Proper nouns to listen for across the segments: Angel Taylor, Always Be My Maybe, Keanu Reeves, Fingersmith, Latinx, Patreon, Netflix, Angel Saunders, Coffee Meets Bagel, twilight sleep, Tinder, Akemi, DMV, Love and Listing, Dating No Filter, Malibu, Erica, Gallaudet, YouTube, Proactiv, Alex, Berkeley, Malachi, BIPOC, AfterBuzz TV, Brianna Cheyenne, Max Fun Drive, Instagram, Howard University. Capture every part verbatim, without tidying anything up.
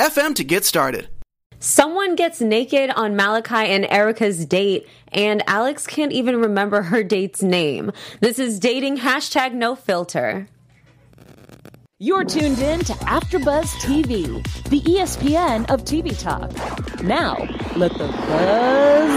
f m to get started. Someone gets naked on Malachi and Erica's date, and Alex can't even remember her date's name. This is Dating Hashtag No Filter. You're tuned in to AfterBuzz T V, the E S P N of T V talk. Now, let the buzz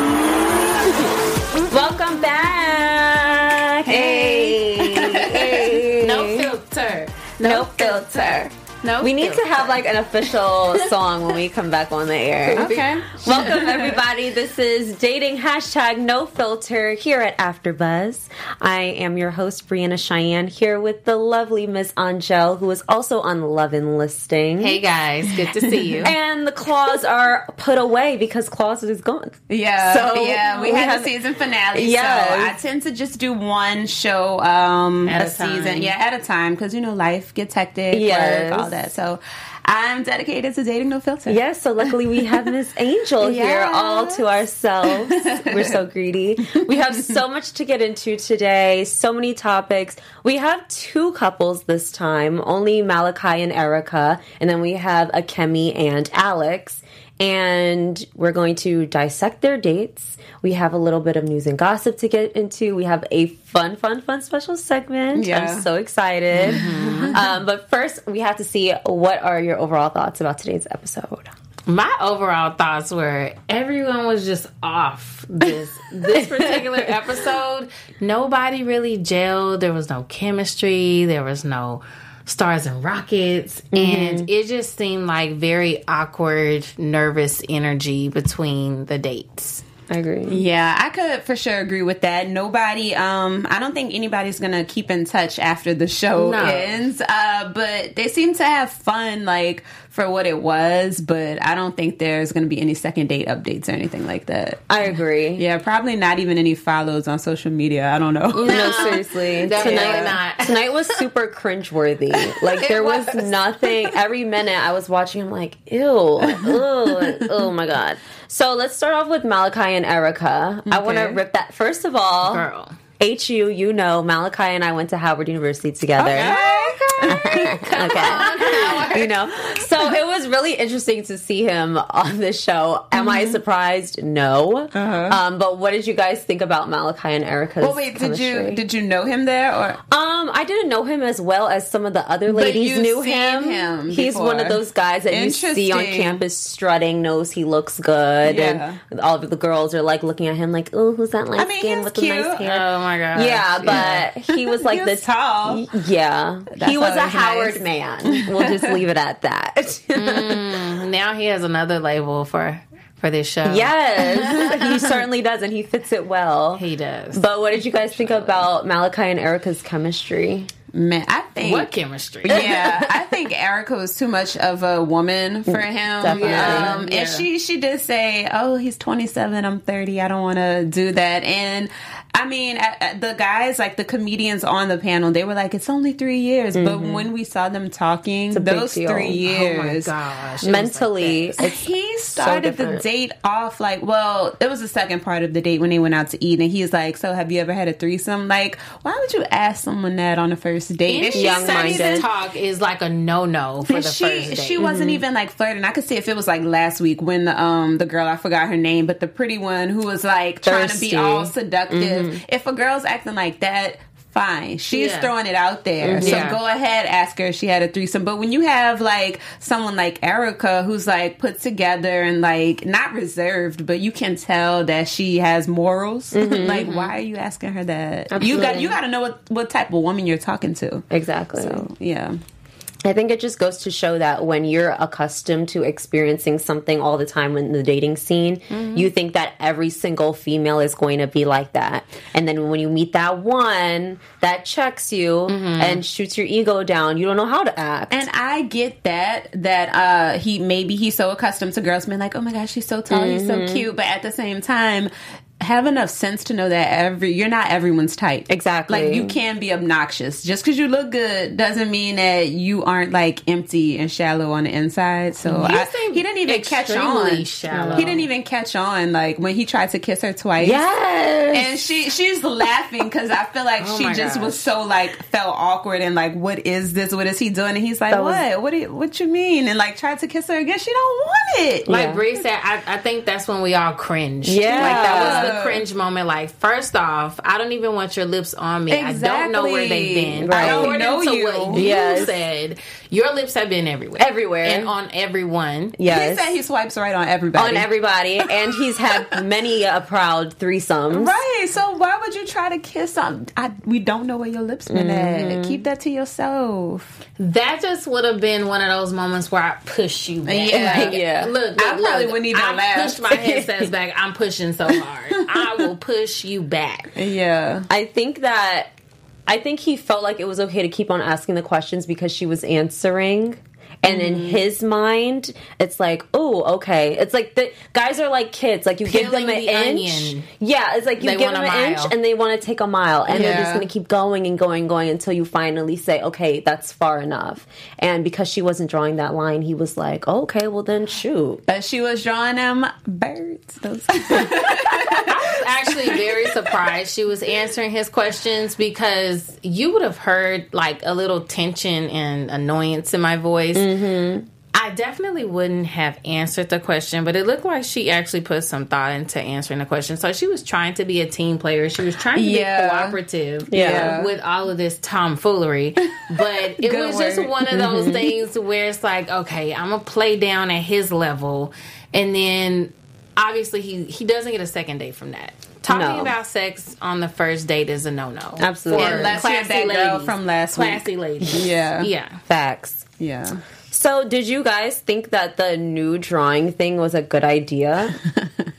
begin. Welcome back. Hey. Hey. No filter. No, no filter. filter. No, we need to have like an official song when we come back on the air. Okay. Welcome everybody. This is Dating Hashtag No Filter here at AfterBuzz. I am your host Brianna Cheyenne here with the lovely Miss Angel, who is also on Love and Listing. Hey guys, good to see you. And the claws are put away because claws is gone. Yeah. So yeah, we, we had the season finale. Yeah. So I tend to just do one show um, at a, a season. Yeah, at a time because you know life gets hectic. Yeah. That. So I'm dedicated to Dating No Filter. Yes, so luckily we have Miss Angel yes. here all to ourselves. We're so greedy. We have so much to get into today, so many topics. We have two couples this time, only Malachi and Erica, and then we have Akemi and Alex. And we're going to dissect their dates. We have a little bit of news and gossip to get into. We have a fun, fun, fun special segment. Yeah. I'm so excited. Mm-hmm. Um, but first, we have to see what are your overall thoughts about today's episode. My overall thoughts were everyone was just off this this particular episode. Nobody really gelled. There was no chemistry. There was no stars and rockets, and mm-hmm. it just seemed like very awkward, nervous energy between the dates. I agree. Yeah, I could for sure agree with that. Nobody, um, I don't think anybody's going to keep in touch after the show no. ends, uh, but they seem to have fun, like, for what it was, but I don't think there's going to be any second date updates or anything like that. I agree. Yeah, probably not even any follows on social media. I don't know. No, no seriously. Definitely tonight, not. Tonight was super cringeworthy. Like, there was. was nothing. Every minute I was watching, I'm like, ew. Oh, oh my God. So let's start off with Malachi and Erica. Okay. I want to rip that. First of all, girl. H U, you know, Malachi and I went to Howard University together. Okay. okay. okay. You know, so it was really interesting to see him on this show. Am mm-hmm. I surprised? No. Uh-huh. Um, but what did you guys think about Malachi and Erica's Well, wait, chemistry? did you did you know him there or? Um, I didn't know him as well as some of the other ladies knew him. him He's one of those guys that you see on campus strutting, knows he looks good, yeah. and all of the girls are like looking at him like, "Oh, who's that light I mean, skin with cute. the nice hair?" Oh my god. Yeah, but yeah. he was like he was the tall. Yeah. That's he was a Howard nice. man. We'll just leave it at that. mm, now he has another label for for this show. Yes. He certainly does, and he fits it well. He does. But what did you guys think about Malachi and Erica's chemistry? Man, I think what chemistry? Yeah, I think Erica was too much of a woman for him. Definitely. Um, yeah. And she she did say, "Oh, he's twenty-seven, I'm thirty. I don't want to do that." And I mean, the guys, like the comedians on the panel, they were like, "It's only three years." Mm-hmm. But when we saw them talking, those three years, oh my gosh, mentally, it like he started so the date off like, well, it was the second part of the date when they went out to eat, and he's like, "So, have you ever had a threesome?" Like, why would you ask someone that on the first date? If she started to talk, is like a no no for the she, first date. She wasn't mm-hmm. even like flirting. I could see if it was like last week when the um the girl I forgot her name, but the pretty one who was like Thirsty. trying to be all seductive. Mm-hmm. If a girl's acting like that, fine. She's yeah. throwing it out there. Yeah. So go ahead, ask her if she had a threesome. But when you have, like, someone like Erica who's, like, put together and, like, not reserved, but you can tell that she has morals. Mm-hmm. Like, mm-hmm. why are you asking her that? Absolutely. You got you got to know what, what type of woman you're talking to. Exactly. So, yeah. I think it just goes to show that when you're accustomed to experiencing something all the time in the dating scene, mm-hmm. you think that every single female is going to be like that. And then when you meet that one that checks you mm-hmm. and shoots your ego down, you don't know how to act. And I get that, that uh, he maybe he's so accustomed to girls being like, oh my gosh, she's so tall, mm-hmm. he's so cute. But at the same time, have enough sense to know that every you're not everyone's type. Exactly. Like, you can be obnoxious. Just because you look good doesn't mean that you aren't, like, empty and shallow on the inside. So I, he didn't even catch on. Shallow. He didn't even catch on, like, when he tried to kiss her twice. Yes. And she she's laughing because I feel like oh she just gosh. was so, like, felt awkward and, like, what is this? What is he doing? And he's like, that what? Was, what, do you, what you mean? And, like, tried to kiss her again. She don't want it. Like yeah. Bree said, I, I think that's when we all cringed. Yeah. Like, that was the cringe moment. Like, first off, I don't even want your lips on me. Exactly. I don't know where they've been. Right. I don't know you. What you yes. said. Your lips have been everywhere. Everywhere. And on everyone. Yes. He said he swipes right on everybody. On everybody. And he's had many a proud threesomes. Right. So why would you try to kiss on? I, we don't know where your lips been mm-hmm. at. Keep that to yourself. That just would have been one of those moments where I push you back. Yeah. Like, yeah. Look, look, I probably look, wouldn't even I laugh. I pushed my headsets back. I'm pushing so hard. I will push you back. Yeah. I think that, I think he felt like it was okay to keep on asking the questions because she was answering. And mm-hmm. in his mind, it's like, oh, okay. It's like the guys are like kids. Like, you Peeling give them an the inch. Onion. Yeah, it's like you they give them an inch and they want to take a mile. And yeah. they're just going to keep going and going and going until you finally say, okay, that's far enough. And because she wasn't drawing that line, he was like, oh, okay, well then shoot. But she was drawing them birds. Those- I was actually very surprised she was answering his questions because you would have heard like a little tension and annoyance in my voice. Mm. Mm-hmm. I definitely wouldn't have answered the question, but it looked like she actually put some thought into answering the question. So she was trying to be a team player. She was trying to yeah. be cooperative yeah. with all of this tomfoolery. But it was word. just one of those mm-hmm. things where it's like, okay, I'm going to play down at his level. And then obviously he, he doesn't get a second date from that. Talking no. about sex on the first date is a no-no. Absolutely. Unless you're that girl from last week. Classy ladies. Yeah. Yeah. Facts. Yeah. So did you guys think that the new drawing thing was a good idea?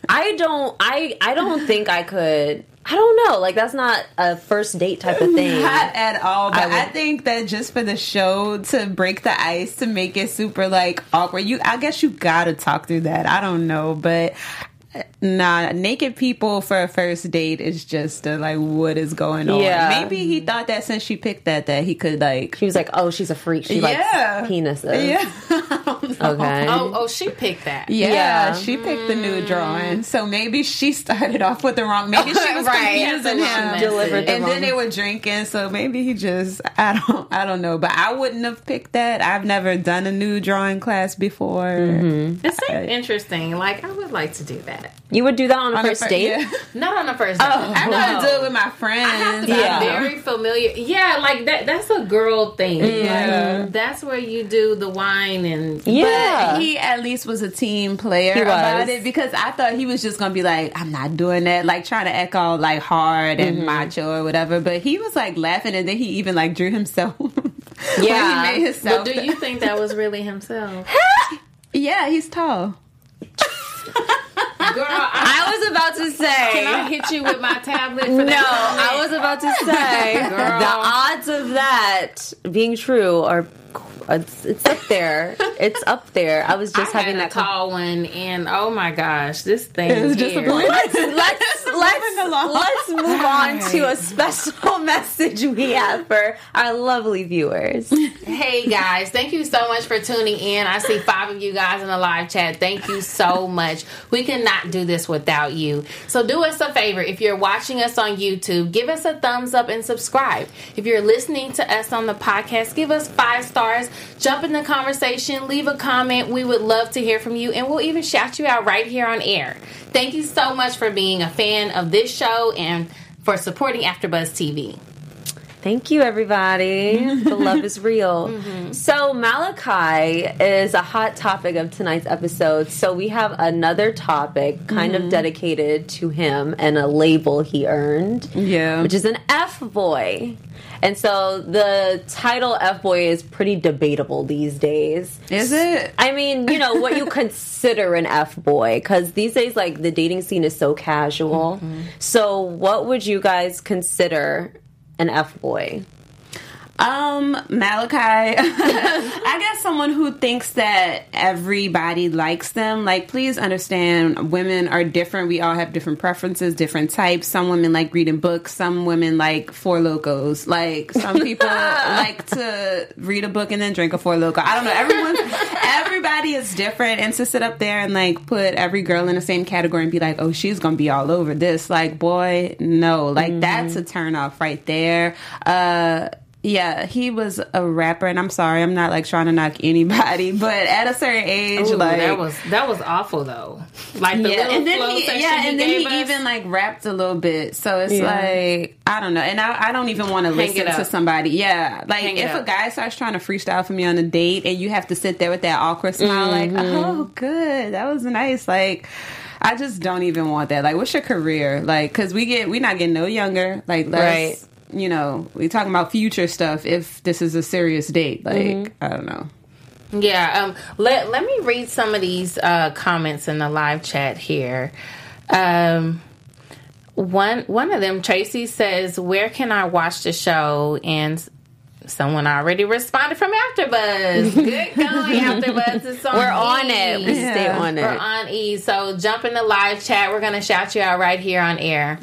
I don't I I don't think I could I don't know. Like, that's not a first date type of thing. Not at all. But I, would, I think that just for the show, to break the ice, to make it super, like, awkward, you I guess you gotta talk through that. I don't know, but nah, naked people for a first date is just a, like, what is going on? Yeah. Maybe he thought that since she picked that, that he could, like... She was like, oh, she's a freak. She yeah. likes penises. Yeah. Okay. Oh, oh, she picked that. Yeah, yeah. She picked mm. the new drawing. So maybe she started off with the wrong... Maybe she was right. confusing him. Delivered the and wrong. Then they were drinking, so maybe he just... I don't I don't know, but I wouldn't have picked that. I've never done a new drawing class before. Mm-hmm. It seemed interesting. Like, I would like to do that. You would do that on a on first a fir- date? Yeah. Not on a first date. Oh, I gotta no. do it with my friends. I have to yeah. be very familiar. Yeah, like that. That's a girl thing. Yeah, like, that's where you do the wine and. Yeah, but he at least was a team player about it, because I thought he was just gonna be like, I'm not doing that, like trying to act all like hard and mm-hmm. macho or whatever. But he was like laughing, and then he even like drew himself. Yeah, he made himself. But do you think that was really himself? Yeah, he's tall. Girl, I, I was about to say... Can I hit you with my tablet for that? No, tablet? I was about to say... Girl. The odds of that being true are... It's, it's up there. It's up there. I was just I having had that a tall one, and oh my gosh, this thing is just let's let's let's, let's move on right. to a special message we have for our lovely viewers. Hey guys, thank you so much for tuning in. I see five of you guys in the live chat. Thank you so much. We cannot do this without you. So do us a favor. If you're watching us on YouTube, give us a thumbs up and subscribe. If you're listening to us on the podcast, give us five stars. Jump in the conversation, leave a comment. We would love to hear from you, and we'll even shout you out right here on air. Thank you so much for being a fan of this show and for supporting AfterBuzz T V. Thank you, everybody. The love is real. Mm-hmm. So Malachi is a hot topic of tonight's episode. So we have another topic kind mm-hmm. of dedicated to him and a label he earned, yeah, which is an F-boy. And so the title F-boy is pretty debatable these days. Is it? I mean, you know, what you consider an F-boy. Because these days, like, the dating scene is so casual. Mm-hmm. So what would you guys consider an F-boy? Um, Malachi. I guess someone who thinks that everybody likes them. Like, please understand, women are different. We all have different preferences, different types. Some women like reading books. Some women like Four Locos. Like, some people like to read a book and then drink a Four Loco. I don't know. Everyone, everybody is different. And to sit up there and, like, put every girl in the same category and be like, oh, she's going to be all over this. Like, boy, no. Like, mm-hmm. that's a turnoff right there. Uh... Yeah, he was a rapper, and I'm sorry, I'm not, like, trying to knock anybody, but at a certain age, Ooh, like... That was that was awful, though. Like, the yeah, little and then flow he, section Yeah, he and then he us. even, like, rapped a little bit, so it's yeah. like, I don't know, and I, I don't even want to listen to somebody. Yeah, like, Hang if a guy starts trying to freestyle for me on a date, and you have to sit there with that awkward smile, mm-hmm. like, oh, good, that was nice, like... I just don't even want that. Like, what's your career? Like, because we get, we're not getting no younger. Like, let's... Right. You know, we're talking about future stuff if this is a serious date. Like, mm-hmm. I don't know. Yeah. Um, let, let me read some of these uh, comments in the live chat here. Um, one, one of them, Tracy says, where can I watch the show? And someone already responded from AfterBuzz. Good going, AfterBuzz. It's on We're on e. it. We yeah. stay on it. We're on E. So jump in the live chat. We're going to shout you out right here on air.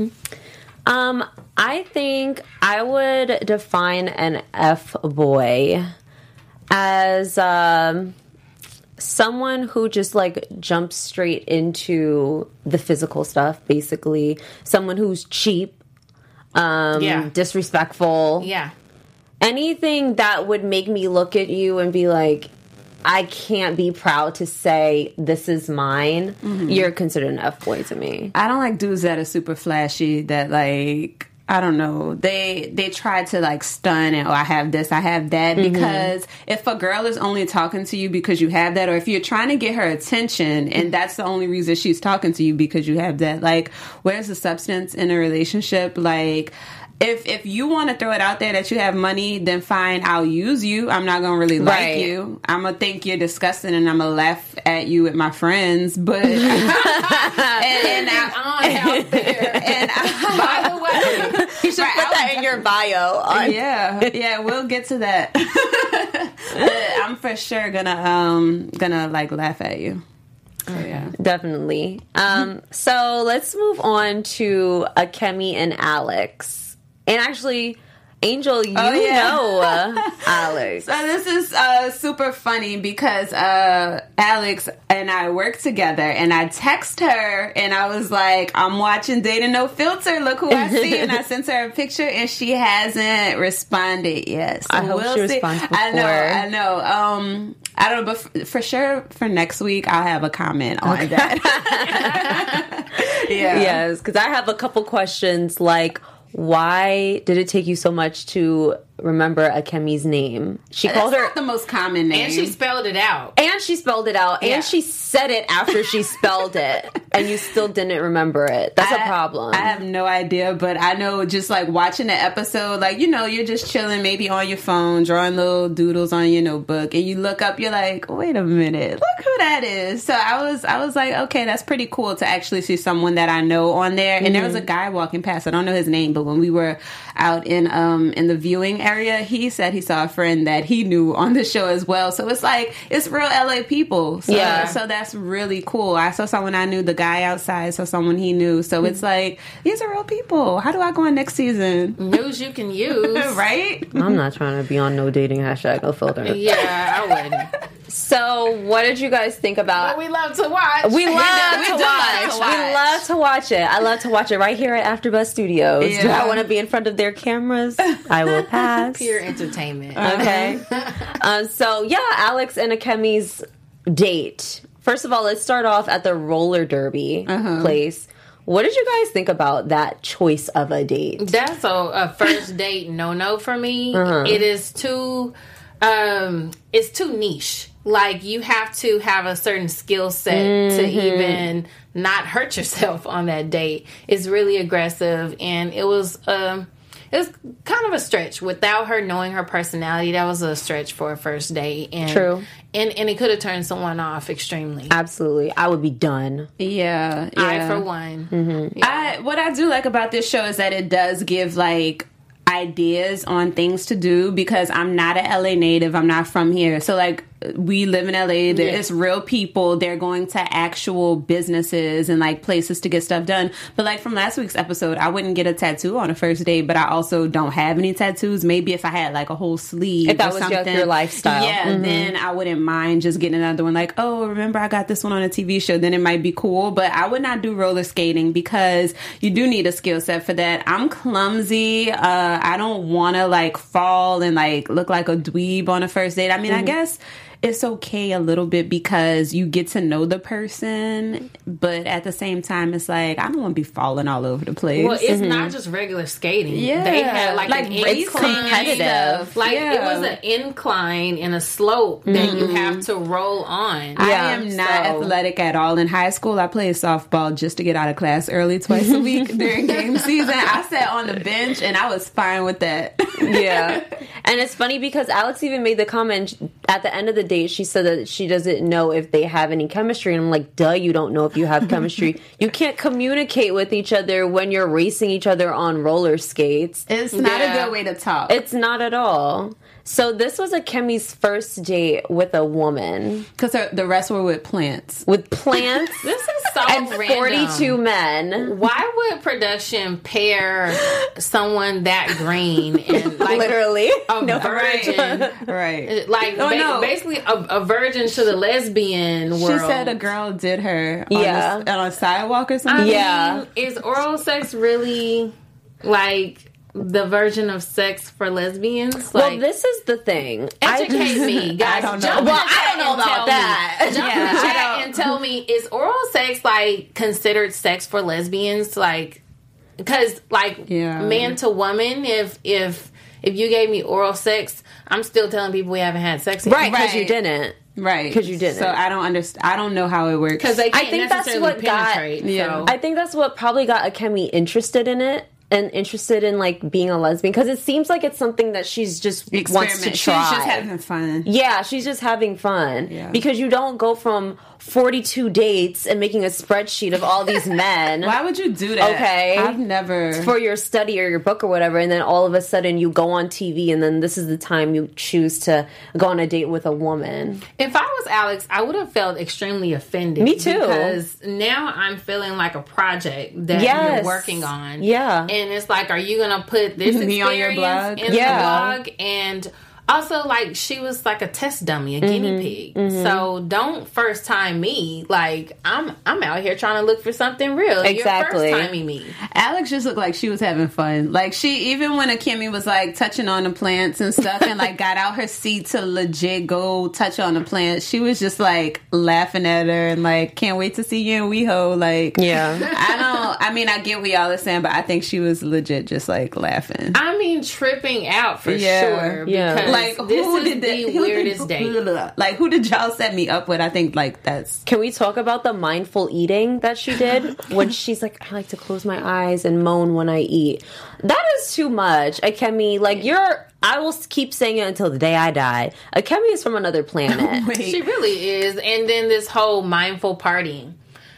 Um, I think I would define an F-boy as um, someone who just, like, jumps straight into the physical stuff, basically. Someone who's cheap, um, yeah. disrespectful. Yeah. Anything that would make me look at you and be like, I can't be proud to say this is mine. Mm-hmm. You're considered an F-boy to me. I don't like dudes that are super flashy, that, like... I don't know. They they try to, like, stun and, oh, I have this, I have that. Mm-hmm. Because if a girl is only talking to you because you have that, or if you're trying to get her attention and that's the only reason she's talking to you because you have that, like, where's the substance in a relationship? Like, if if you want to throw it out there that you have money, then fine, I'll use you. I'm not going to really like right. you. I'm going to think you're disgusting and I'm going to laugh at you with my friends. But... and, and I, out there. And I, by the way... You should right, put that in your bio. On. Yeah, yeah, we'll get to that. But I'm for sure gonna um gonna like laugh at you. So, yeah, definitely. Um, so let's move on to Akemi and Alex, and actually. Angel, you oh, yeah. know uh, Alex. So this is uh, super funny because uh, Alex and I work together, and I text her, and I was like, I'm watching Dating No Filter. Look who I see. And I sent her a picture, and she hasn't responded yet. So I hope we'll she see. responds before. I know, I know. Um, I don't know, but for sure, for next week, I'll have a comment on okay. that. yeah. Yes, because I have a couple questions like, why did it take you so much to remember Akemi's name? She That's called her not the most common name, and she spelled it out. And she spelled it out, yeah. and she said it after she spelled it, and you still didn't remember it. That's I, a problem. I have no idea, but I know just like watching the episode, like you know, you're just chilling, maybe on your phone, drawing little doodles on your notebook, and you look up, you're like, wait a minute, look who that is. So I was, I was like, okay, that's pretty cool to actually see someone that I know on there. And mm-hmm. there was a guy walking past. I don't know his name, but when we were out in um in the viewing area. Area, he said he saw a friend that he knew on the show as well. So it's like, it's real L A people. So, yeah. So that's really cool. I saw someone I knew, the guy outside saw someone he knew. So it's like, these are real people. How do I go on next season? News you can use. Right? I'm not trying to be on no dating hashtag no filter. Yeah, I wouldn't. So what did you guys think about? Well, we love to watch. We love, we love to, we watch. Love to watch. We love to watch it. I love to watch it right here at AfterBuzz Studios. Yeah. Do I want to be in front of their cameras? I will pass. Pure entertainment. Okay. um, so yeah, Alex and Akemi's date. First of all, let's start off at the roller derby uh-huh. place What did you guys think about that choice of a date? That's a, a first date no-no for me. Uh-huh. It is too, um, it's too niche. Like, you have to have a certain skill set mm-hmm. to even not hurt yourself on that date. It's really aggressive, and it was um, it was kind of a stretch. Without her knowing her personality, that was a stretch for a first date. And, True. And, and it could have turned someone off extremely. Absolutely. I would be done. Yeah. yeah. I, for one. Mm-hmm. Yeah. I, what I do like about this show is that it does give, like, ideas on things to do, because I'm not an L A native. I'm not from here. So, like, we live in L A. There, yeah. It's real people. They're going to actual businesses and, like, places to get stuff done. But, like, from last week's episode, I wouldn't get a tattoo on a first date, but I also don't have any tattoos. Maybe if I had, like, a whole sleeve if or that was something. Your, your lifestyle. Yeah, mm-hmm. Then I wouldn't mind just getting another one. Like, oh, remember I got this one on a T V show. Then it might be cool. But I would not do roller skating, because you do need a skill set for that. I'm clumsy. Uh, I don't want to, like, fall and, like, look like a dweeb on a first date. I mean, mm-hmm. I guess it's okay a little bit, because you get to know the person, but at the same time, it's like, I don't want to be falling all over the place. Well, it's mm-hmm. not just regular skating. Yeah. They had, like, like an incline. Competitive. Like, yeah. It was an incline and a slope that mm-hmm. you have to roll on. I yeah, am not so. athletic at all. In high school, I played softball just to get out of class early twice a week during game season. I sat on the bench, and I was fine with that. Yeah. And it's funny, because Alex even made the comment at the end of the day, she said that she doesn't know if they have any chemistry, and I'm like, duh, you don't know if you have chemistry. You can't communicate with each other when you're racing each other on roller skates. It's not yeah. a good way to talk. It's not at all. So this was Akemi's first date with a woman, because the rest were with plants. With plants. This is so and random. forty-two men. Why would production pair someone that green and, like, literally a no, virgin? Right. right. Like oh, ba- no. basically a, a virgin to the lesbian world. She said a girl did her on, yeah. a, on a sidewalk or something. I yeah. mean, is oral sex really, like, the version of sex for lesbians? Like, well, this is the thing. Educate I, me, guys. I don't know. Jump well, I don't know about that. Me. Jump yeah, in the chat and tell me, is oral sex, like, considered sex for lesbians? Like, because, like, yeah. man to woman, if if if you gave me oral sex, I'm still telling people we haven't had sex yet. Right, because right. you didn't. Right, because you didn't. So I don't understand. I don't know how it works. Because I think that's what penetrate, got. So. Yeah. I think that's what probably got Akemi interested in it. And interested in, like, being a lesbian, because it seems like it's something that she's just Experiment. wants to try. She's just having fun. Yeah, she's just having fun. Yeah. Because you don't go from forty-two dates and making a spreadsheet of all these men. Why would you do that? Okay. I've never. For your study or your book or whatever, and then all of a sudden you go on T V, and then this is the time you choose to go on a date with a woman. If I was Alex, I would have felt extremely offended. Me too. Because now I'm feeling like a project that yes. you're working on. Yeah. And And it's like, are you going to put this experience on your blog? in yeah. the blog? And also, like, she was like a test dummy, a mm-hmm. guinea pig. Mm-hmm. So don't first time me. Like, I'm I'm out here trying to look for something real. Exactly. You're first timing me. Alex just looked like she was having fun. Like, she, even when Akemi was, like, touching on the plants and stuff and, like, got out her seat to legit go touch on the plants, she was just, like, laughing at her and, like, can't wait to see you in WeHo. Like, yeah. I don't, I mean, I get what y'all are saying, but I think she was legit just, like, laughing. I mean, tripping out for yeah. sure. Yeah. Because, like, Like, who this did is the, the weirdest date. Like, who did y'all set me up with? I think, like, that's... Can we talk about the mindful eating that she did? When she's like, I like to close my eyes and moan when I eat. That is too much. Akemi, like, you're... I will keep saying it until the day I die. Akemi is from another planet. She really is. And then this whole mindful partying.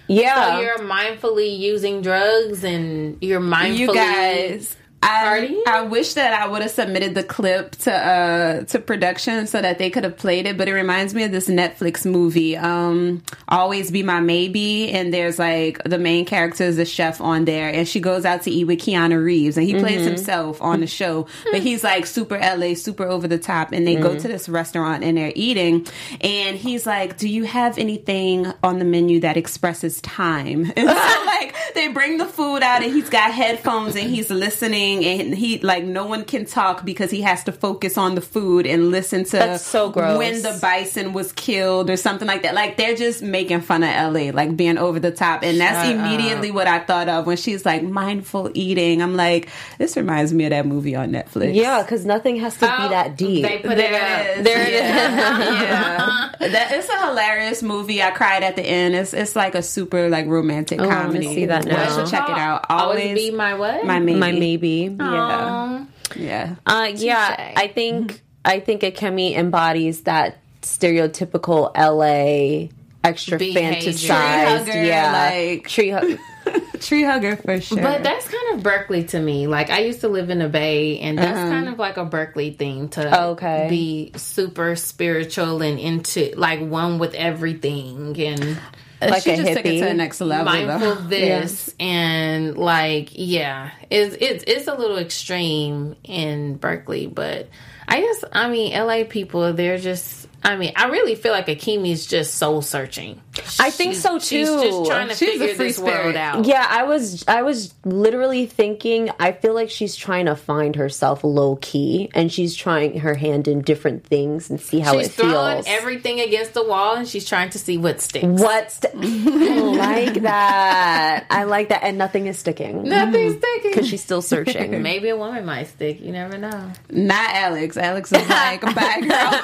Yeah. So you're mindfully using drugs and you're mindfully... You guys... I, I wish that I would have submitted the clip to uh, to production so that they could have played it, but it reminds me of this Netflix movie, um, Always Be My Maybe, and there's, like, the main character is a chef on there, and she goes out to eat with Keanu Reeves, and he mm-hmm. plays himself on the show, but he's, like, super L A, super over the top, and they mm-hmm. go to this restaurant, and they're eating, and he's like, do you have anything on the menu that expresses time? And so, like, they bring the food out, and he's got headphones, and he's listening, everything, and he like no one can talk because he has to focus on the food and listen to That's so gross. When the bison was killed or something like that. Like they're just making fun of L A, like being over the top. And that's Shut immediately up. What I thought of when she's like mindful eating. I'm like, this reminds me of that movie on Netflix. Yeah, because nothing has to oh, be that deep. They put there it, it is. There it yeah. is. yeah. That, it's a hilarious movie. I cried at the end. It's it's like a super like romantic oh, comedy. I see that now. Well, I should check it out. Always, Always be my what? My maybe. My maybe. Aww. Yeah. Yeah. Uh, yeah. I think I think Akemi embodies that stereotypical L A extra fantasized. Tree hugger, yeah. Like tree hugger. Tree hugger for sure. But that's kind of Berkeley to me. Like I used to live in the Bay, and that's uh-huh. kind of like a Berkeley thing to okay. be super spiritual and into like one with everything, and like she a just hippie. Took it to the next level. Mindful though. This yeah. and like yeah, it's it's it's a little extreme in Berkeley, but I guess I mean L A people they're just. I mean, I really feel like Akemi's just soul searching. She, I think so too. She's just trying to she's figure this spirit. World out. Yeah, I was, I was literally thinking. I feel like she's trying to find herself low key, and she's trying her hand in different things and see how she's it feels. She's throwing everything against the wall, and she's trying to see what sticks. What? St- I like that. I like that, and nothing is sticking. Nothing's sticking because she's still searching. Maybe a woman might stick. You never know. Not Alex. Alex is like, bye, girl.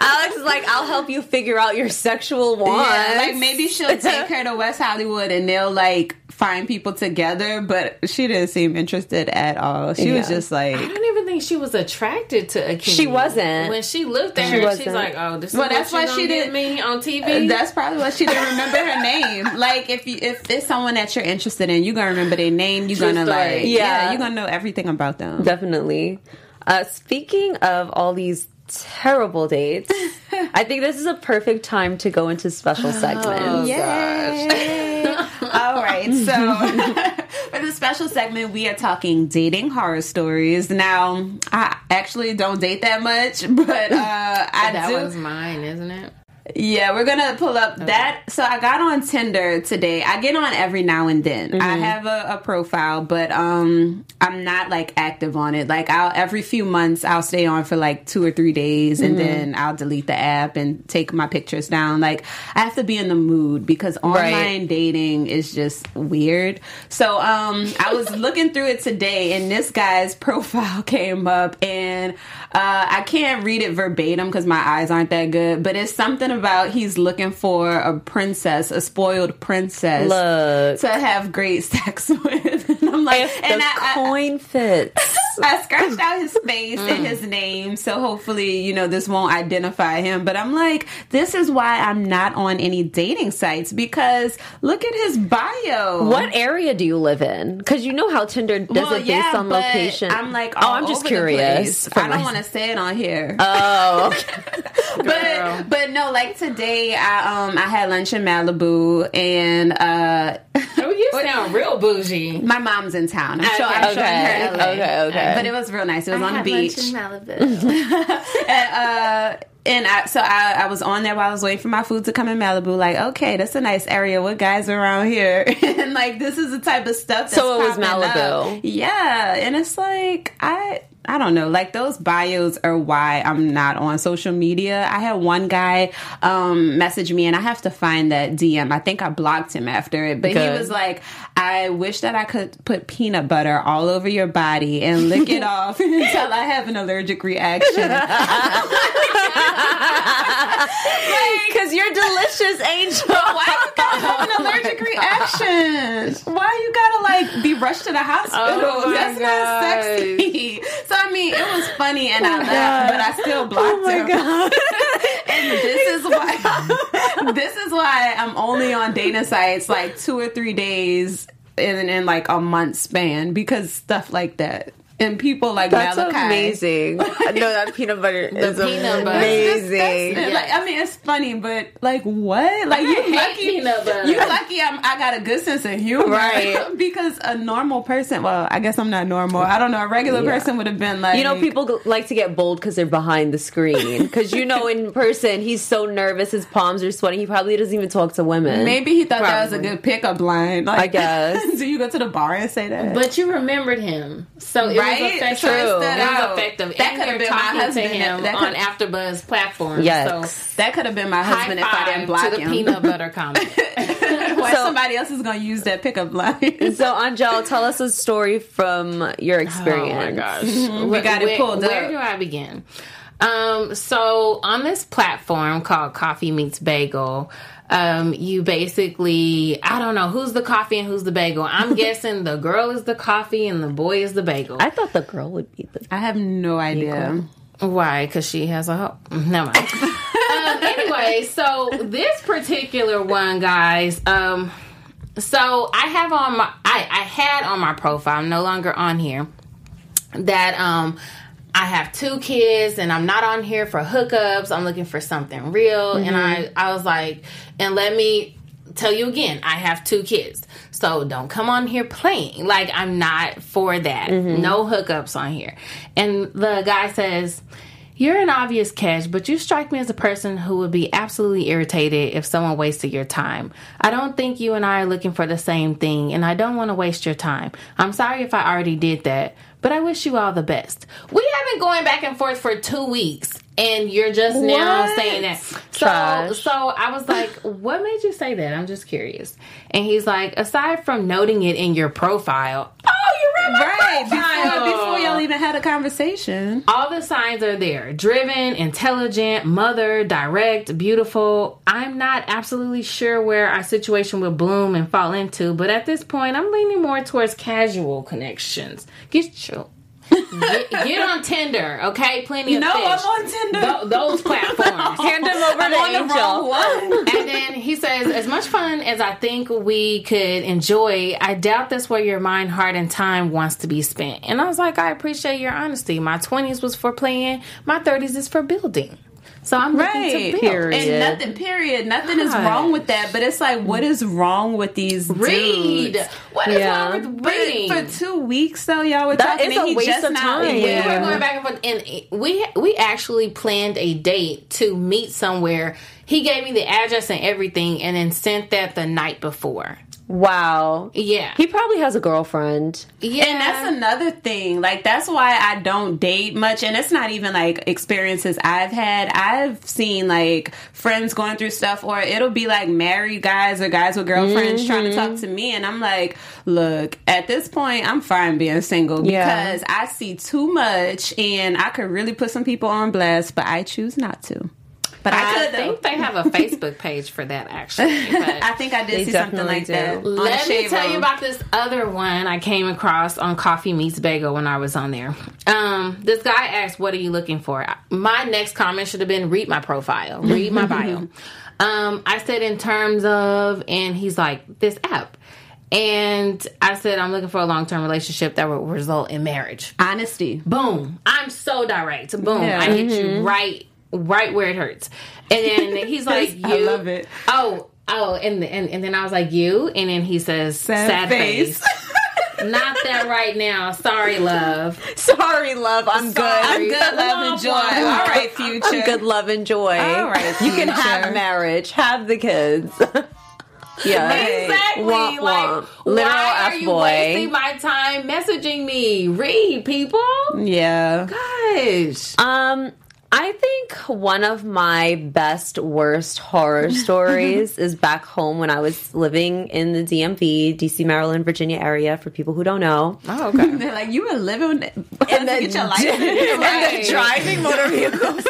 Alex is like, I'll help you figure out your sexual wants. Yeah, like maybe she'll take her to West Hollywood and they'll like find people together, but she didn't seem interested at all. She yeah. was just like, I don't even think she was attracted to Akemi. She wasn't. When she looked at she her, wasn't. She's like, oh, this is well, that's why she did me on T V. Uh, that's probably why she didn't remember her name. Like if you, if it's someone that you're interested in, you're gonna remember their name. You're True gonna story. Like, yeah. yeah, you're gonna know everything about them. Definitely. Uh, speaking of all these. Terrible dates. I think this is a perfect time to go into special segments. Oh, yay. Gosh. All right. So, for the special segment, we are talking dating horror stories. Now, I actually don't date that much, but uh, I that do. That was mine, isn't it? Yeah, we're going to pull up okay. that. So I got on Tinder today. I get on every now and then. Mm-hmm. I have a, a profile, but um, I'm not, like, active on it. Like, I'll every few months, I'll stay on for, like, two or three days, and mm-hmm. then I'll delete the app and take my pictures down. Like, I have to be in the mood because online right. dating is just weird. So um, I was looking through it today, and this guy's profile came up, and uh, I can't read it verbatim because my eyes aren't that good, but it's something about about he's looking for a princess, a spoiled princess, Look. To have great sex with. And I'm like, if and the I, coin I, fits. I scratched out his face mm. and his name, so hopefully, you know, this won't identify him. But I'm like, this is why I'm not on any dating sites, because look at his bio. What area do you live in? Because you know how Tinder does well, it based yeah, on location. I'm like, oh, I'm just curious. I don't want to say it on here. Oh, okay. but but no, like. Today, I um I had lunch in Malibu, and uh, oh, you sound real bougie. My mom's in town. I'm okay, sure I'm okay, showing her L A. Okay, okay. But it was real nice. It was I on had the beach. Lunch in Malibu. and, uh, And I, so I, I was on there while I was waiting for my food to come in Malibu. Like, okay, that's a nice area. What guys are around here? And like, this is the type of stuff. That's so it was Malibu. Up. Yeah, and it's like I, I don't know. Like those bios are why I'm not on social media. I had one guy um, message me, and I have to find that D M. I think I blocked him after it, but Good. He was like, I wish that I could put peanut butter all over your body and lick it off until I have an allergic reaction. Because like, you're delicious, Angel. Why you gotta have an allergic oh reaction? Why you gotta like be rushed to the hospital? Oh That's gosh. Not sexy. So I mean, it was funny and I laughed, but I still blocked oh him. God. And this is why this is why I'm only on dating sites like two or three days in in like a month span because stuff like that. and people like that's Malachi. That's amazing. No, that peanut butter the is peanut amazing. Butter. That's, that's, yeah. Like, I mean, it's funny, but like what? Like you lucky, peanut butter. You lucky I'm, I got a good sense of humor. Right. Because a normal person, well, I guess I'm not normal. I don't know. A regular yeah. person would have been like... You know, people like to get bold because they're behind the screen. Because you know, in person, he's so nervous. His palms are sweating. He probably doesn't even talk to women. Maybe he thought probably. that was a good pickup line. Like, I guess. Do you go to the bar and say that? But you remembered him. So it right? was effective. True. That was effective. That could have been my husband. Him that on AfterBuzz platform. Yes. So that could have been my husband if I didn't block to him. To the peanut butter comment. Why so, somebody else is going to use that pickup line. So, Angel, tell us a story from your experience. Oh, my gosh. Mm-hmm. We got where, it pulled where, up. Where do I begin? Um, so, on this platform called Coffee Meets Bagel... Um, you basically, I don't know who's the coffee and who's the bagel. I'm guessing the girl is the coffee and the boy is the bagel. I thought the girl would be the bagel. I have no idea. Why? Because she has a hoe. Never mind. um, anyway, so this particular one, guys, um, so I have on my, I, I had on my profile, I'm no longer on here, that, um, I have two kids and I'm not on here for hookups. I'm looking for something real. Mm-hmm. And I, I was like, and let me tell you again, I have two kids. So don't come on here playing. Like, I'm not for that. Mm-hmm. No hookups on here. And the guy says, "You're an obvious catch, but you strike me as a person who would be absolutely irritated if someone wasted your time. I don't think you and I are looking for the same thing, and I don't want to waste your time. I'm sorry if I already did that, but I wish you all the best." We have been going back and forth for two weeks, and you're just what? now saying that. So, so I was like, what made you say that? I'm just curious. And he's like, aside from noting it in your profile... Right, before, before y'all even had a conversation. All the signs are there. Driven, intelligent, mother, direct, beautiful. I'm not absolutely sure where our situation will bloom and fall into, but at this point, I'm leaning more towards casual connections. Get you. Get, get on Tinder, okay? Plenty of no, fish. No, I'm on Tinder. Th- those platforms. Hand him over I'm to on Angel. The wrong one. And then he says, "As much fun as I think we could enjoy, I doubt that's where your mind, heart, and time wants to be spent." And I was like, I appreciate your honesty. My twenties was for playing. My thirties is for building. So I'm right. looking to build. Period. And nothing, period. Nothing God. is wrong with that. But it's like, what is wrong with these Read. dudes? What is yeah. wrong with reading? But for two weeks, though, y'all were that talking. That is a waste of time. Yeah. We were going back and forth. And we, we actually planned a date to meet somewhere. He gave me the address and everything and then sent that the night before. Wow. Yeah. He probably has a girlfriend. Yeah. And that's another thing. Like, that's why I don't date much. And it's not even, like, experiences I've had. I've seen, like, friends going through stuff. Or it'll be, like, married guys or guys with girlfriends mm-hmm. trying to talk to me. And I'm like, look, at this point, I'm fine being single. Yeah. Because I see too much. And I could really put some people on blast. But I choose not to. But I, I think they have a Facebook page for that, actually. I think I did see something like do. that. Let me tell room. you about this other one I came across on Coffee Meets Bagel when I was on there. Um, this guy asked, "What are you looking for?" My next comment should have been, "Read my profile. Read my bio." um, I said, "In terms of," and he's like, "This app." And I said, "I'm looking for a long-term relationship that will result in marriage." Honesty. Boom. I'm so direct. Boom. Yeah. I hit mm-hmm. you right Right where it hurts. And then he's like, "You." I love it. Oh, oh, and, and, and then I was like, "You?" And then he says, sad, sad face. face. "Not that right now. Sorry, love." Sorry, love. I'm good. I'm good, love, and joy. All right, future. I'm good, love, and joy. All right, future. You can have marriage. Have the kids. Yeah, exactly. Womp, womp. Like, literal why F-boy. Are you wasting my time messaging me? Read, people. Yeah. Gosh. Um... I think one of my best, worst horror stories is back home when I was living in the D M V, D C, Maryland, Virginia area, for people who don't know. Oh, okay. They're like, you were living in the, get your life in right. the driving motor vehicles.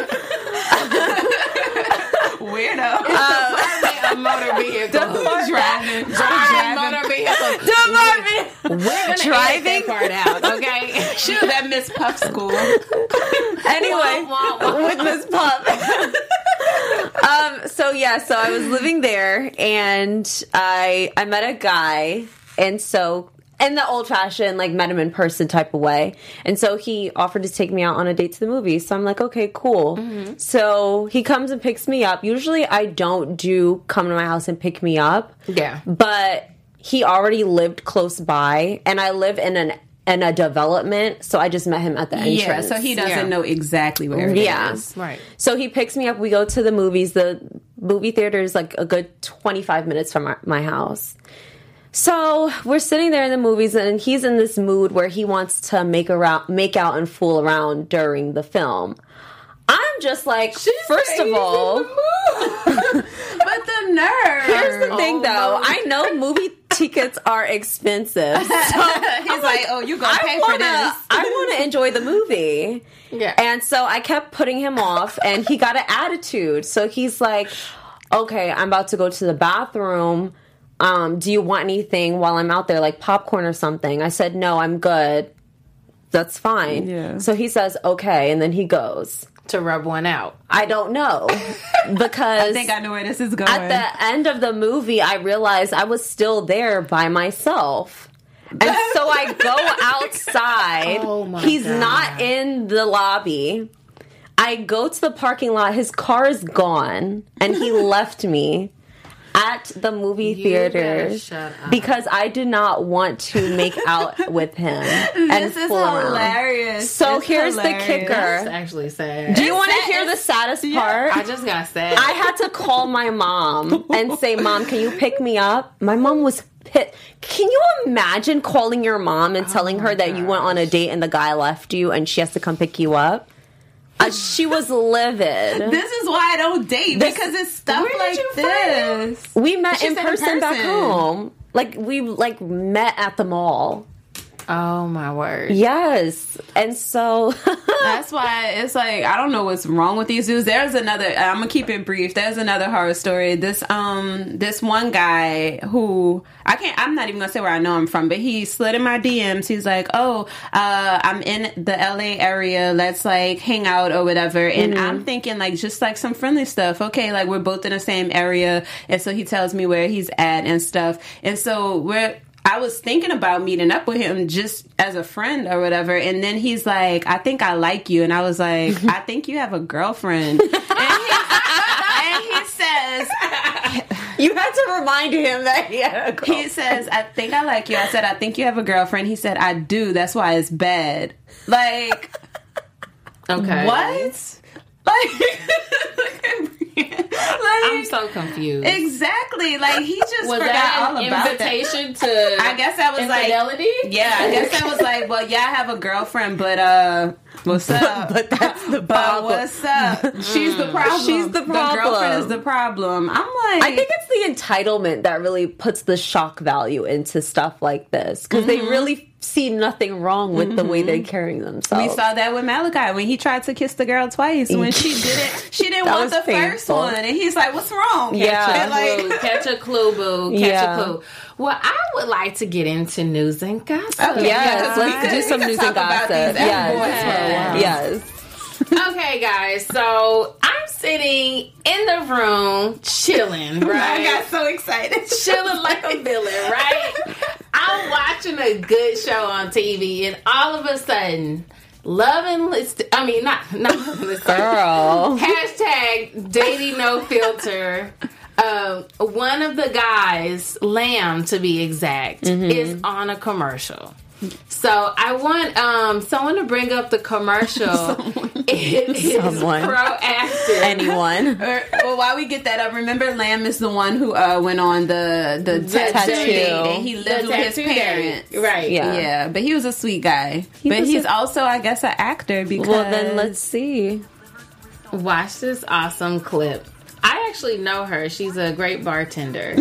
Weirdo. Um, a motor vehicle. Driving, driving, driving motor vehicle. Driving. We're gonna driving. That part out, okay. Shoot at Miss Puff school. Anyway, wah, wah, wah. With Miss Puff. um. So yeah. So I was living there, and I I met a guy, and so In the old-fashioned, like, met him in person type of way. And so he offered to take me out on a date to the movies. So I'm like, okay, cool. Mm-hmm. So he comes and picks me up. Usually I don't do come to my house and pick me up. Yeah. But he already lived close by. And I live in an in a development. So I just met him at the entrance. Yeah, so he doesn't yeah. know exactly where everything yeah. is. Right. So he picks me up. We go to the movies. The movie theater is, like, a good twenty-five minutes from our, my house. So we're sitting there in the movies, and he's in this mood where he wants to make around, make out and fool around during the film. I'm just like, She's first of all, the but the nerve. Here's the thing, oh, though. I know movie tickets are expensive. So he's like, like, oh, you gonna pay wanna, for this? I want to enjoy the movie. Yeah. And so I kept putting him off, and he got an attitude. So he's like, okay, I'm about to go to the bathroom. Um, do you want anything while I'm out there, like popcorn or something? I said, no, I'm good. That's fine. Yeah. So he says, okay, and then he goes. To rub one out. I don't know. Because I think I know where this is going. At the end of the movie, I realized I was still there by myself. And so I go outside. Oh my He's God. Not in the lobby. I go to the parking lot. His car is gone. And he left me. At the movie you theater, shut up. Because I did not want to make out with him. This is hilarious. So it's here's hilarious. The kicker. That's actually sad. Do you want to hear the saddest yeah, part? I just got sad. I had to call my mom and say, "Mom, can you pick me up?" My mom was pissed. Can you imagine calling your mom and telling oh her that gosh. You went on a date and the guy left you and she has to come pick you up? Uh, she was livid. This is why I don't date this, because it's stuff like this. We met in person, in person back home. Like we like met at the mall. Oh my word! Yes, and so that's why it's like I don't know what's wrong with these dudes. There's another. I'm gonna keep it brief. There's another horror story. This um this one guy who I can't. I'm not even gonna say where I know him from, but he slid in my D Ms. He's like, oh, uh, I'm in the L A area. Let's like hang out or whatever. And mm-hmm. I'm thinking like just like some friendly stuff. Okay, like we're both in the same area, and so he tells me where he's at and stuff. And so we're. I was thinking about meeting up with him just as a friend or whatever. And then he's like, I think I like you. And I was like, I think you have a girlfriend. and, he, and he says... You had to remind him that he had a girlfriend. He says, I think I like you. I said, I think you have a girlfriend. He said, I do. That's why it's bad. Like... Okay. What? Like... like, I'm so confused. Exactly. Like he just was forgot that all about invitation that. To I guess I was infidelity? Like yeah, I guess I was like, well, yeah, I have a girlfriend, but uh what's up? But that's the problem. But what's up? Mm. She's the problem. She's the problem. The girlfriend is the problem. I'm like, I think it's the entitlement that really puts the shock value into stuff like this because mm-hmm. they really see nothing wrong with mm-hmm. the way they're carrying themselves. We saw that with Malachi when he tried to kiss the girl twice when she didn't. She didn't want the painful. First one, and he's like, "What's wrong?" Catch yeah, a like, catch a clue, boo. Catch yeah. a clue. Well, I would like to get into news and gossip. Okay, yes, yeah, let's do some news and gossip. Yes. Yes. Okay, guys. So I'm sitting in the room chilling. Right. I got so excited. Chilling like a villain. Right. I'm watching a good show on T V, and all of a sudden. Love and Listing. I mean, not not Love and Listing. Girl. Hashtag Dating No Filter. Um, one of the guys, Lamb to be exact, mm-hmm. is on a commercial. So I want um, someone to bring up the commercial. Someone. It is someone. Proactiv. Anyone. Or, well, while we get that up, remember Lamb is the one who uh, went on the, the, the tattoo date and he lived the with his parents. Date. Right. Yeah. yeah. But he was a sweet guy. He but he's a- also, I guess, an actor because... Well, then let's see. Watch this awesome clip. I actually know her. She's a great bartender.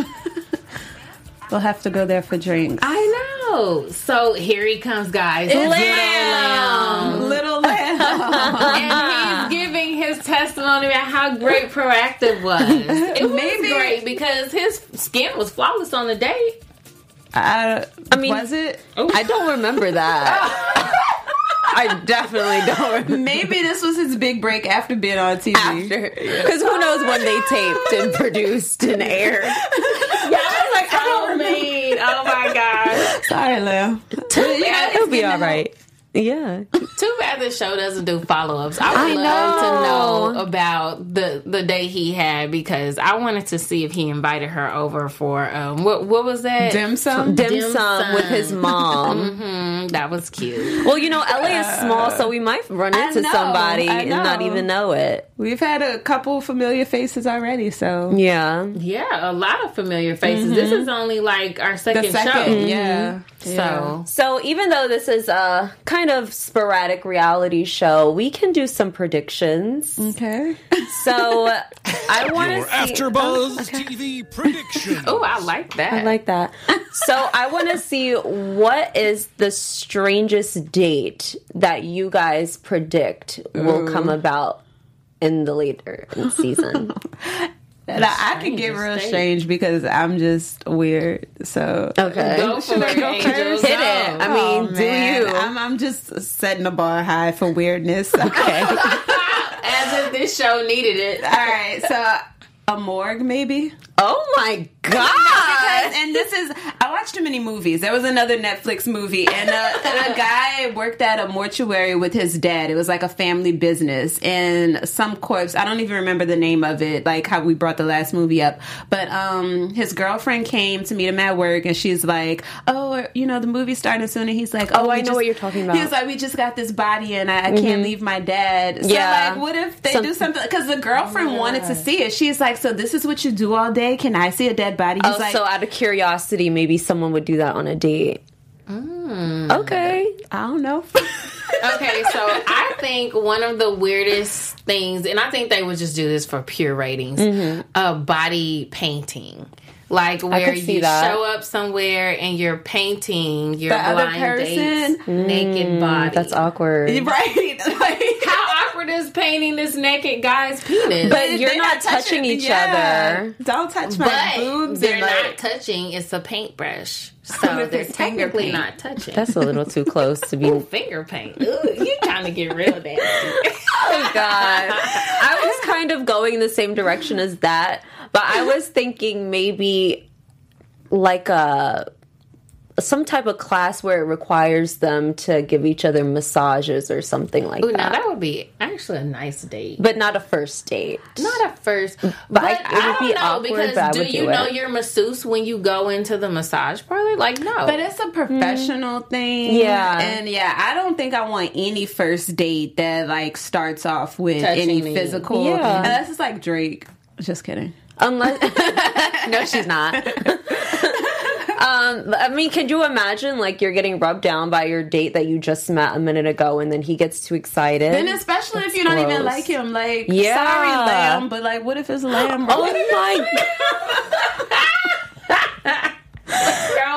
We'll have to go there for drinks. I know. So here he comes, guys. Lamb. Little Lamb. Little Lamb. And he's giving his testimony about how great Proactiv was. It Maybe. Was great because his skin was flawless on the date. I, I mean, was it? Oops. I don't remember that. I definitely don't. Maybe this was his big break after being on T V. After. Because who knows when they taped and produced and aired. Yeah, I was like, I don't mean. Oh, my gosh. Sorry, Lil. Too bad. It'll be all right. Yeah. Too bad this show doesn't do follow-ups. I would I love know. to know about the, the day he had, because I wanted to see if he invited her over for, um, what what was that? Dim sum? Dim, Dim sum, sum with his mom. Mm-hmm. That was cute. Well, you know, L A is small, so we might run into know, somebody and not even know it. We've had a couple familiar faces already, so. Yeah. Yeah, a lot of familiar faces. Mm-hmm. This is only like our second, second show. Mm-hmm. Yeah. So. Yeah. So even though this is a kind of sporadic reality show, we can do some predictions. Okay. So I want to see AfterBuzz oh, okay. T V predictions. Oh, I like that. I like that. So I want to see, what is the strangest date that you guys predict Ooh. will come about in the later in season? That I can get real state. strange because I'm just weird. So okay, go for it. Go first? Hit it. I mean, oh, do you? I'm, I'm just setting the bar high for weirdness. Okay, as if this show needed it. All right, so a morgue maybe. Oh my god! Because, and this is, I watched too many movies. There was another Netflix movie, and a, and a guy worked at a mortuary with his dad. It was like a family business, and some corpse, I don't even remember the name of it, like how we brought the last movie up, but um, his girlfriend came to meet him at work, and she's like, oh, you know, the movie's starting soon, and he's like, oh, oh I know just, what you're talking about. He was like, we just got this body, and I, I mm-hmm. can't leave my dad. So yeah. like, what if they some, do something? Because the girlfriend yeah. wanted to see it. She's like, so this is what you do all day? Can I see a dead body? He's oh, like, so out of curiosity, maybe someone would do that on a date. Mm. Okay. I don't know. Okay, so I think one of the weirdest things, and I think they would just do this for pure ratings, mm-hmm. a body painting. Like where you that. show up somewhere and you're painting your the blind date's mm, naked body. That's awkward. Right. Like, how awkward is painting this naked guy's penis? But you're not, not touching, touching each yeah. other. Don't touch my but boobs. They're not like, touching. It's a paintbrush. So they're technically not touching. That's a little too close to be... Ooh, finger paint. Ooh, you're trying to get real nasty. Oh, God. I was kind of going the same direction as that. But I was thinking maybe like a some type of class where it requires them to give each other massages or something like Ooh, that. Now that would be actually a nice date. But not a first date. Not a first. But, but I, it would I don't be know awkward, because do you do know your masseuse when you go into the massage parlor? Like, no. But it's a professional mm. thing. Yeah. And yeah, I don't think I want any first date that like starts off with Touching any me. physical. Yeah. Unless it's like Drake. Just kidding. Unless no, she's not. Um, I mean, could you imagine, like, you're getting rubbed down by your date that you just met a minute ago, and then he gets too excited? Then especially That's if you gross. don't even like him. Like, yeah. sorry, lamb, but, like, what if it's lamb? Oh, my God.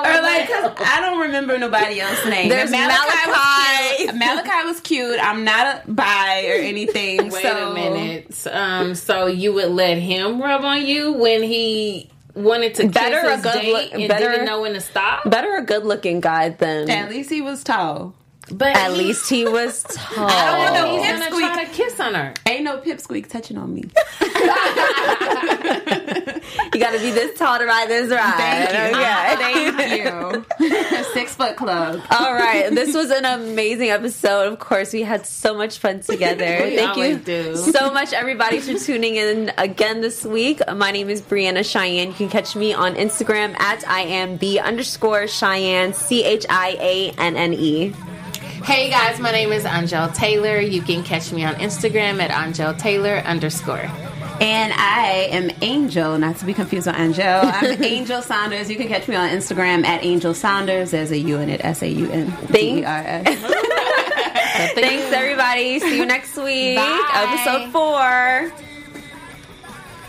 Or, like, cause I don't remember nobody else's name. There's Malachi. Malachi was, Malachi was cute. I'm not a bi or anything. Wait so. a minute. Um, so you would let him rub on you when he... wanted to kiss better his a good date look, and better, didn't know when to stop? Better a good-looking guy than... At least he was tall. But At he, least he was tall. I don't want no he's gonna try to kiss on her. Ain't no pipsqueak touching on me. You gotta be this tall to ride this ride. Thank you. Okay. Thank you. Six Foot Club. All right. This was an amazing episode. Of course, we had so much fun together. Thank you do. so much, everybody, for tuning in again this week. My name is Brianna Cheyenne. You can catch me on Instagram at I am B underscore Cheyenne, C H I A N N E. Hey guys, my name is Angel Taylor. You can catch me on Instagram at Angel Taylor underscore. And I am Angel, not to be confused with Angel. I'm Angel Saunders. You can catch me on Instagram at Angel Saunders. There's a U in it, S A U N D E R S. Thanks, everybody. See you next week. Bye. Episode four.